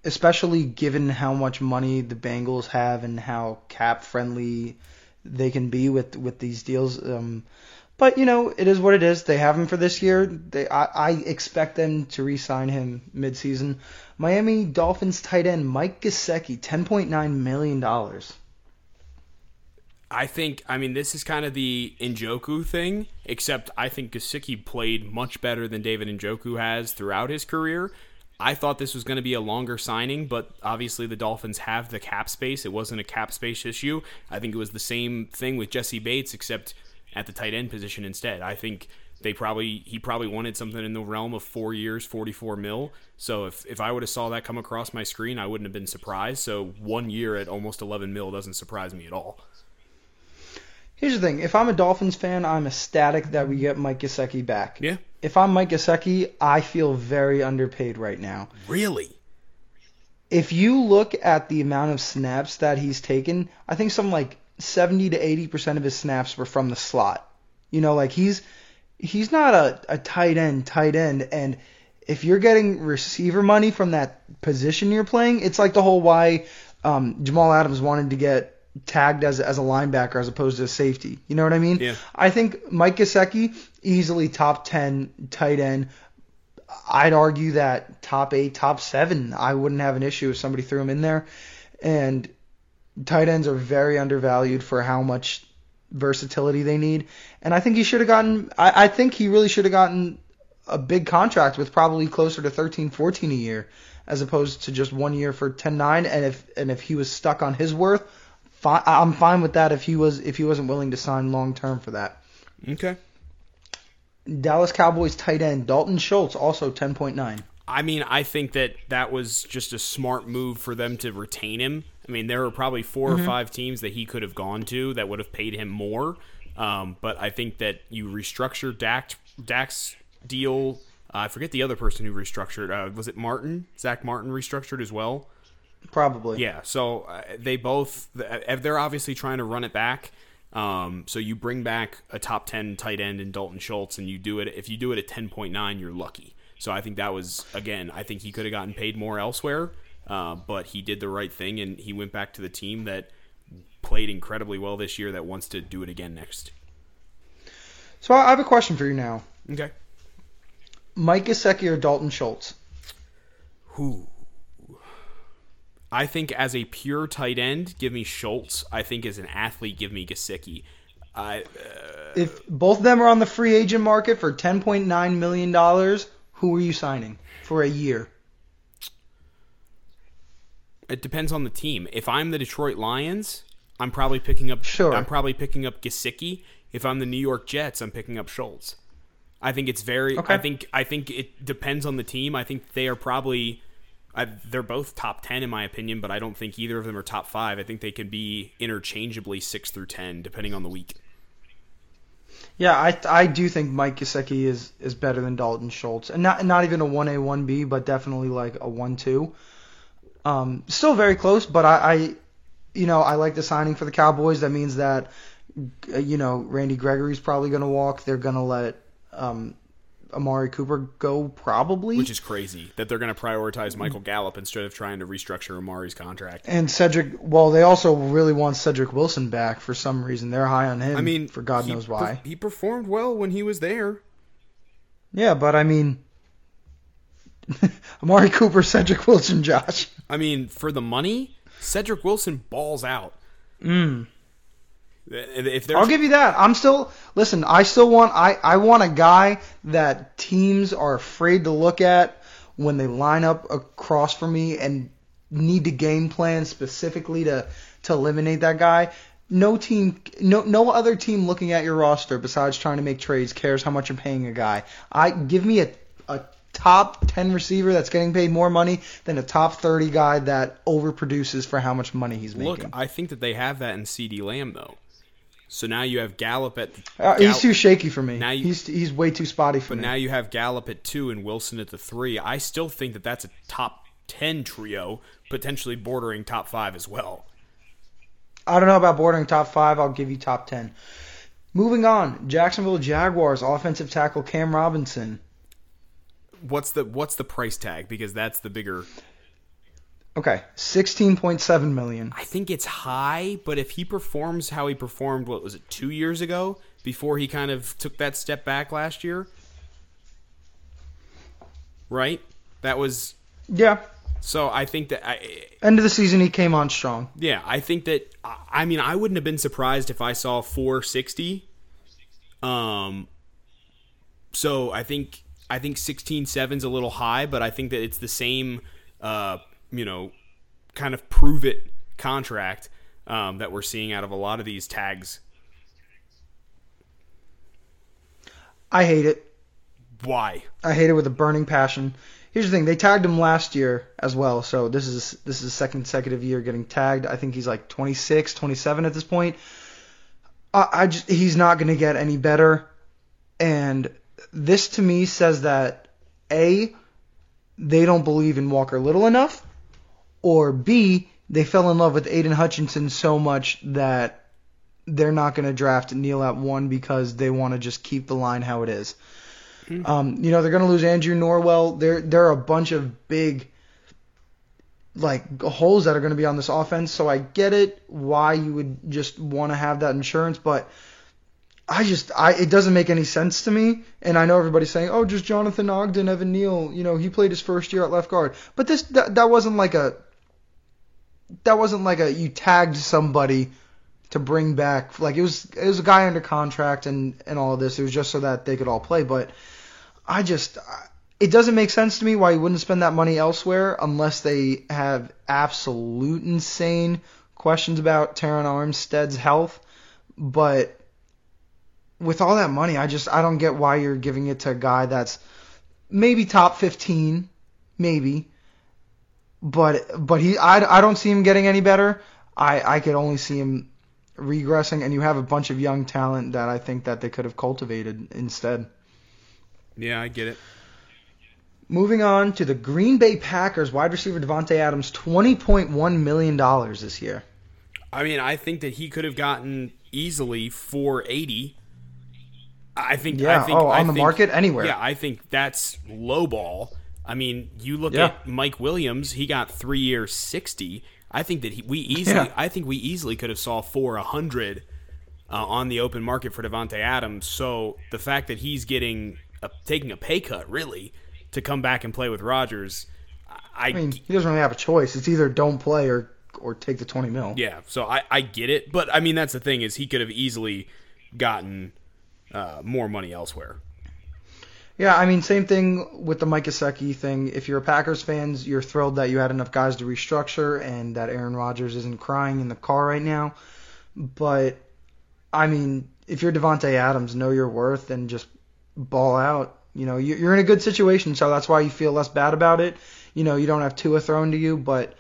Especially given how much money the Bengals have and how cap-friendly they can be with these deals. But, you know, it is what it is. They have him for this year. I expect them to re-sign him mid-season. Miami Dolphins tight end Mike Gesicki, $10.9 million. I think, I mean, this is kind of the Njoku thing, except I think Gesicki played much better than David Njoku has throughout his career. I thought this was going to be a longer signing, but obviously the Dolphins have the cap space. It wasn't a cap space issue. I think it was the same thing with Jesse Bates, except at the tight end position instead. I think he probably wanted something in the realm of 4 years, $44 million. So if I would have saw that come across my screen, I wouldn't have been surprised. So 1 year at almost $11 million doesn't surprise me at all. Here's the thing. If I'm a Dolphins fan, I'm ecstatic that we get Mike Gesicki back. Yeah. If I'm Mike Gesicki, I feel very underpaid right now. Really? If you look at the amount of snaps that he's taken, I think something like 70 to 80% of his snaps were from the slot. You know, like he's not a tight end. And if you're getting receiver money from that position you're playing, it's like the whole why Jamal Adams wanted to get tagged as a linebacker as opposed to a safety. You know what I mean? Yeah. I think Mike Gesicki, easily top 10 tight end. I'd argue that top 8, top 7, I wouldn't have an issue if somebody threw him in there. And tight ends are very undervalued for how much versatility they need. And I think he should have gotten – I think he really should have gotten a big contract with probably closer to 13, 14 a year as opposed to just 1 year for 10-9. And if he was stuck on his worth – I'm fine with that if he wasn't willing to sign long term for that. Okay. Dallas Cowboys tight end Dalton Schultz, also 10.9. I mean, I think that was just a smart move for them to retain him. I mean, there were probably four or five teams that he could have gone to that would have paid him more. But I think that you restructure Dak's deal. I forget the other person who restructured. Was it Martin? Zach Martin restructured as well. Probably. Yeah, so they both – they're obviously trying to run it back. So you bring back a top 10 tight end in Dalton Schultz, and you do it – if you do it at 10.9, you're lucky. So I think that was – again, I think he could have gotten paid more elsewhere, but he did the right thing, and he went back to the team that played incredibly well this year that wants to do it again next. So I have a question for you now. Okay. Mike Gesicki or Dalton Schultz? Who? I think as a pure tight end, give me Schultz. I think as an athlete, give me Gesicki. If both of them are on the free agent market for $10.9 million, who are you signing for a year? It depends on the team. If I'm the Detroit Lions, I'm probably picking up. Sure. I'm probably picking up Gesicki. If I'm the New York Jets, I'm picking up Schultz. I think it's very. Okay. I think it depends on the team. I think they are probably. They're both top 10 in my opinion, but I don't think either of them are top 5. I think they could be interchangeably 6 through 10, depending on the week. Yeah, I do think Mike Gesicki is better than Dalton Schultz. And not even a 1A, 1B, but definitely like a 1-2. Still very close, but I like the signing for the Cowboys. That means that, you know, Randy Gregory's probably going to walk. They're going to let Amari Cooper go probably. Which is crazy that they're going to prioritize Michael Gallup instead of trying to restructure Amari's contract. And they also really want Cedric Wilson back for some reason. They're high on him. I mean, for God knows why. He performed well when he was there. Yeah, but I mean, Amari Cooper, Cedric Wilson, Josh. I mean, for the money, Cedric Wilson balls out. I'll give you that. I want a guy that teams are afraid to look at when they line up across from me and need to game plan specifically to eliminate that guy. No other team looking at your roster besides trying to make trades cares how much you're paying a guy. Give me a top 10 receiver that's getting paid more money than a top 30 guy that overproduces for how much money he's making. Look, I think that they have that in CeeDee Lamb, though. So now you have Gallup at he's too shaky for me. Now he's way too spotty for me. But now you have Gallup at 2 and Wilson at the 3. I still think that that's a top 10 trio, potentially bordering top 5 as well. I don't know about bordering top 5. I'll give you top 10. Moving on, Jacksonville Jaguars offensive tackle Cam Robinson. What's the price tag? Because that's the bigger. Okay, $16.7 million. I think it's high, but if he performs how he performed, 2 years ago, before he kind of took that step back last year? Right? That was... Yeah. So I think that... End of the season, he came on strong. Yeah, I think that... I mean, I wouldn't have been surprised if I saw $460. So I think 16.7's a little high, but I think that it's the same... kind of prove it contract that we're seeing out of a lot of these tags. I hate it. Why? I hate it with a burning passion. Here's the thing. They tagged him last year as well, so this is his second consecutive year getting tagged. I think he's like 26, 27 at this point. He's not going to get any better. And this to me says that, A, they don't believe in Walker Little enough, or B, they fell in love with Aiden Hutchinson so much that they're not going to draft Neal at 1 because they want to just keep the line how it is. Mm-hmm. They're going to lose Andrew Norwell. There are a bunch of big holes that are going to be on this offense, so I get it why you would just want to have that insurance, but it doesn't make any sense to me, and I know everybody's saying, oh, just Jonathan Ogden, Evan Neal, he played his first year at left guard, but that wasn't like a you tagged somebody to bring back, it was a guy under contract and all of this. It was just so that they could all play, but it doesn't make sense to me why you wouldn't spend that money elsewhere unless they have absolute insane questions about Taron Armstead's health, but with all that money, I don't get why you're giving it to a guy that's maybe top 15, maybe, but I don't see him getting any better. I could only see him regressing, and you have a bunch of young talent that I think that they could have cultivated instead. Yeah, I get it. Moving on to the Green Bay Packers wide receiver Devontae Adams, $20.1 million this year. I mean, I think that he could have gotten easily $480. I think market anywhere. Yeah, I think that's low ball. I mean, you look at Mike Williams; he got 3 years, $60. I think that we easily could have saw $400 on the open market for Devontae Adams. So the fact that he's taking a pay cut really to come back and play with Rodgers, I mean, he doesn't really have a choice. It's either don't play or take the $20 million. Yeah, so I get it, but I mean that's the thing is he could have easily gotten more money elsewhere. Yeah, I mean, same thing with the Mike Gesicki thing. If you're a Packers fan, you're thrilled that you had enough guys to restructure and that Aaron Rodgers isn't crying in the car right now. But, I mean, if you're Devontae Adams, know your worth and just ball out. You're in a good situation, so that's why you feel less bad about it. You don't have Tua thrown to you, but...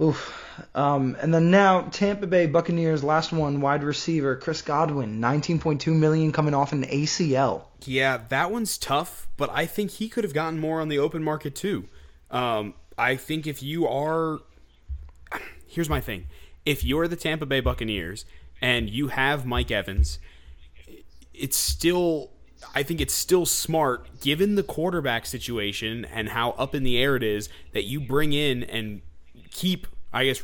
Oof. And then now Tampa Bay Buccaneers, last one, wide receiver Chris Godwin, $19.2 million coming off an ACL. Yeah, that one's tough, but I think he could have gotten more on the open market too. I think if you are... Here's my thing. If you're the Tampa Bay Buccaneers and you have Mike Evans, I think it's still smart, given the quarterback situation and how up in the air it is, that you bring in and...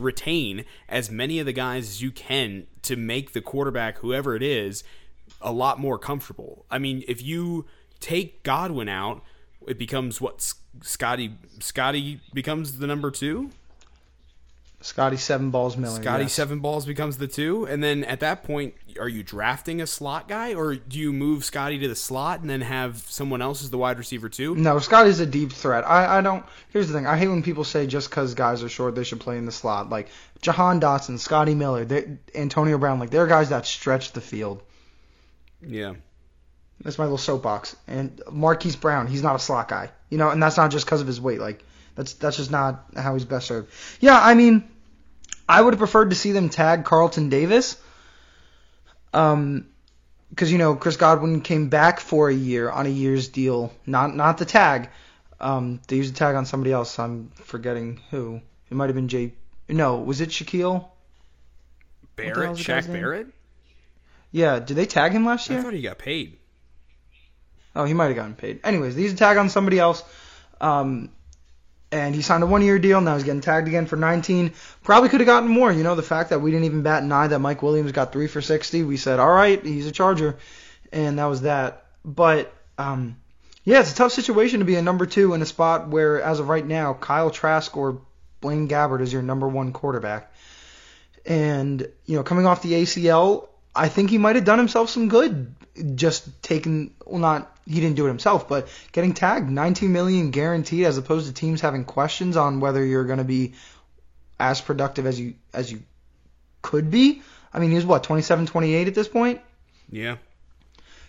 retain as many of the guys as you can to make the quarterback, whoever it is, a lot more comfortable. I mean, if you take Godwin out, it becomes Scotty becomes the number 2? Scotty Seven Balls Miller. Scotty Seven Balls becomes the two, and then at that point, are you drafting a slot guy, or do you move Scotty to the slot and then have someone else as the wide receiver too? No, Scotty's a deep threat. I don't. Here's the thing. I hate when people say just because guys are short, they should play in the slot. Like Jahan Dotson, Scotty Miller, Antonio Brown, like they're guys that stretch the field. Yeah. That's my little soapbox. And Marquise Brown, he's not a slot guy, you know, and that's not just because of his weight. Like. That's just not how he's best served. Yeah, I mean, I would have preferred to see them tag Carlton Davis, because you know Chris Godwin came back for a year on a year's deal, not the tag. They used the tag on somebody else. I'm forgetting who. It might have been No, was it Shaquille Barrett? Shaq Barrett? Yeah. Did they tag him last year? I thought he got paid. Oh, he might have gotten paid. Anyways, they used the tag on somebody else. And he signed a one-year deal. Now he's getting tagged again for 19. Probably could have gotten more. You know, the fact that we didn't even bat an eye that Mike Williams got 3 for 60. We said, all right, he's a Charger. And that was that. But, yeah, it's a tough situation to be a number two in a spot where, as of right now, Kyle Trask or Blaine Gabbert is your number one quarterback. And, you know, coming off the ACL, I think he might have done himself some good. Just taking, well, not he didn't do it himself, but getting tagged, $19 million guaranteed, as opposed to teams having questions on whether you're going to be as productive as you could be. I mean, he's what, 27, 28 at this point? Yeah.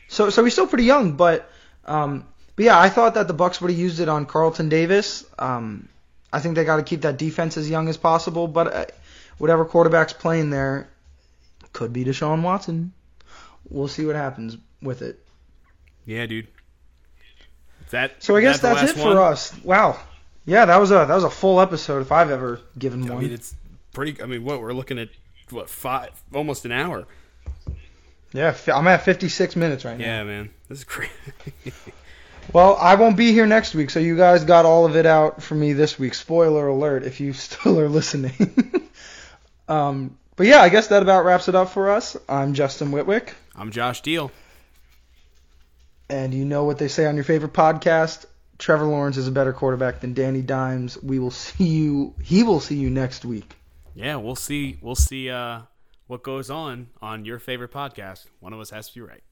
So he's still pretty young, but yeah, I thought that the Bucs would have used it on Carlton Davis. I think they got to keep that defense as young as possible, but whatever quarterback's playing there could be Deshaun Watson. We'll see what happens with it. Yeah, dude. So I guess that's it for us. Wow. Yeah, that was a full episode if I've ever given one. I mean, it's pretty. I mean, we're looking at almost an hour. Yeah, I'm at 56 minutes right now. Yeah, man, this is crazy. Well, I won't be here next week, so you guys got all of it out for me this week. Spoiler alert, if you still are listening. But yeah, I guess that about wraps it up for us. I'm Justin Whitwick. I'm Josh Deal. And you know what they say on your favorite podcast, Trevor Lawrence is a better quarterback than Danny Dimes. We will see you. He will see you next week. Yeah, we'll see what goes on your favorite podcast. One of Us Has to Be Right.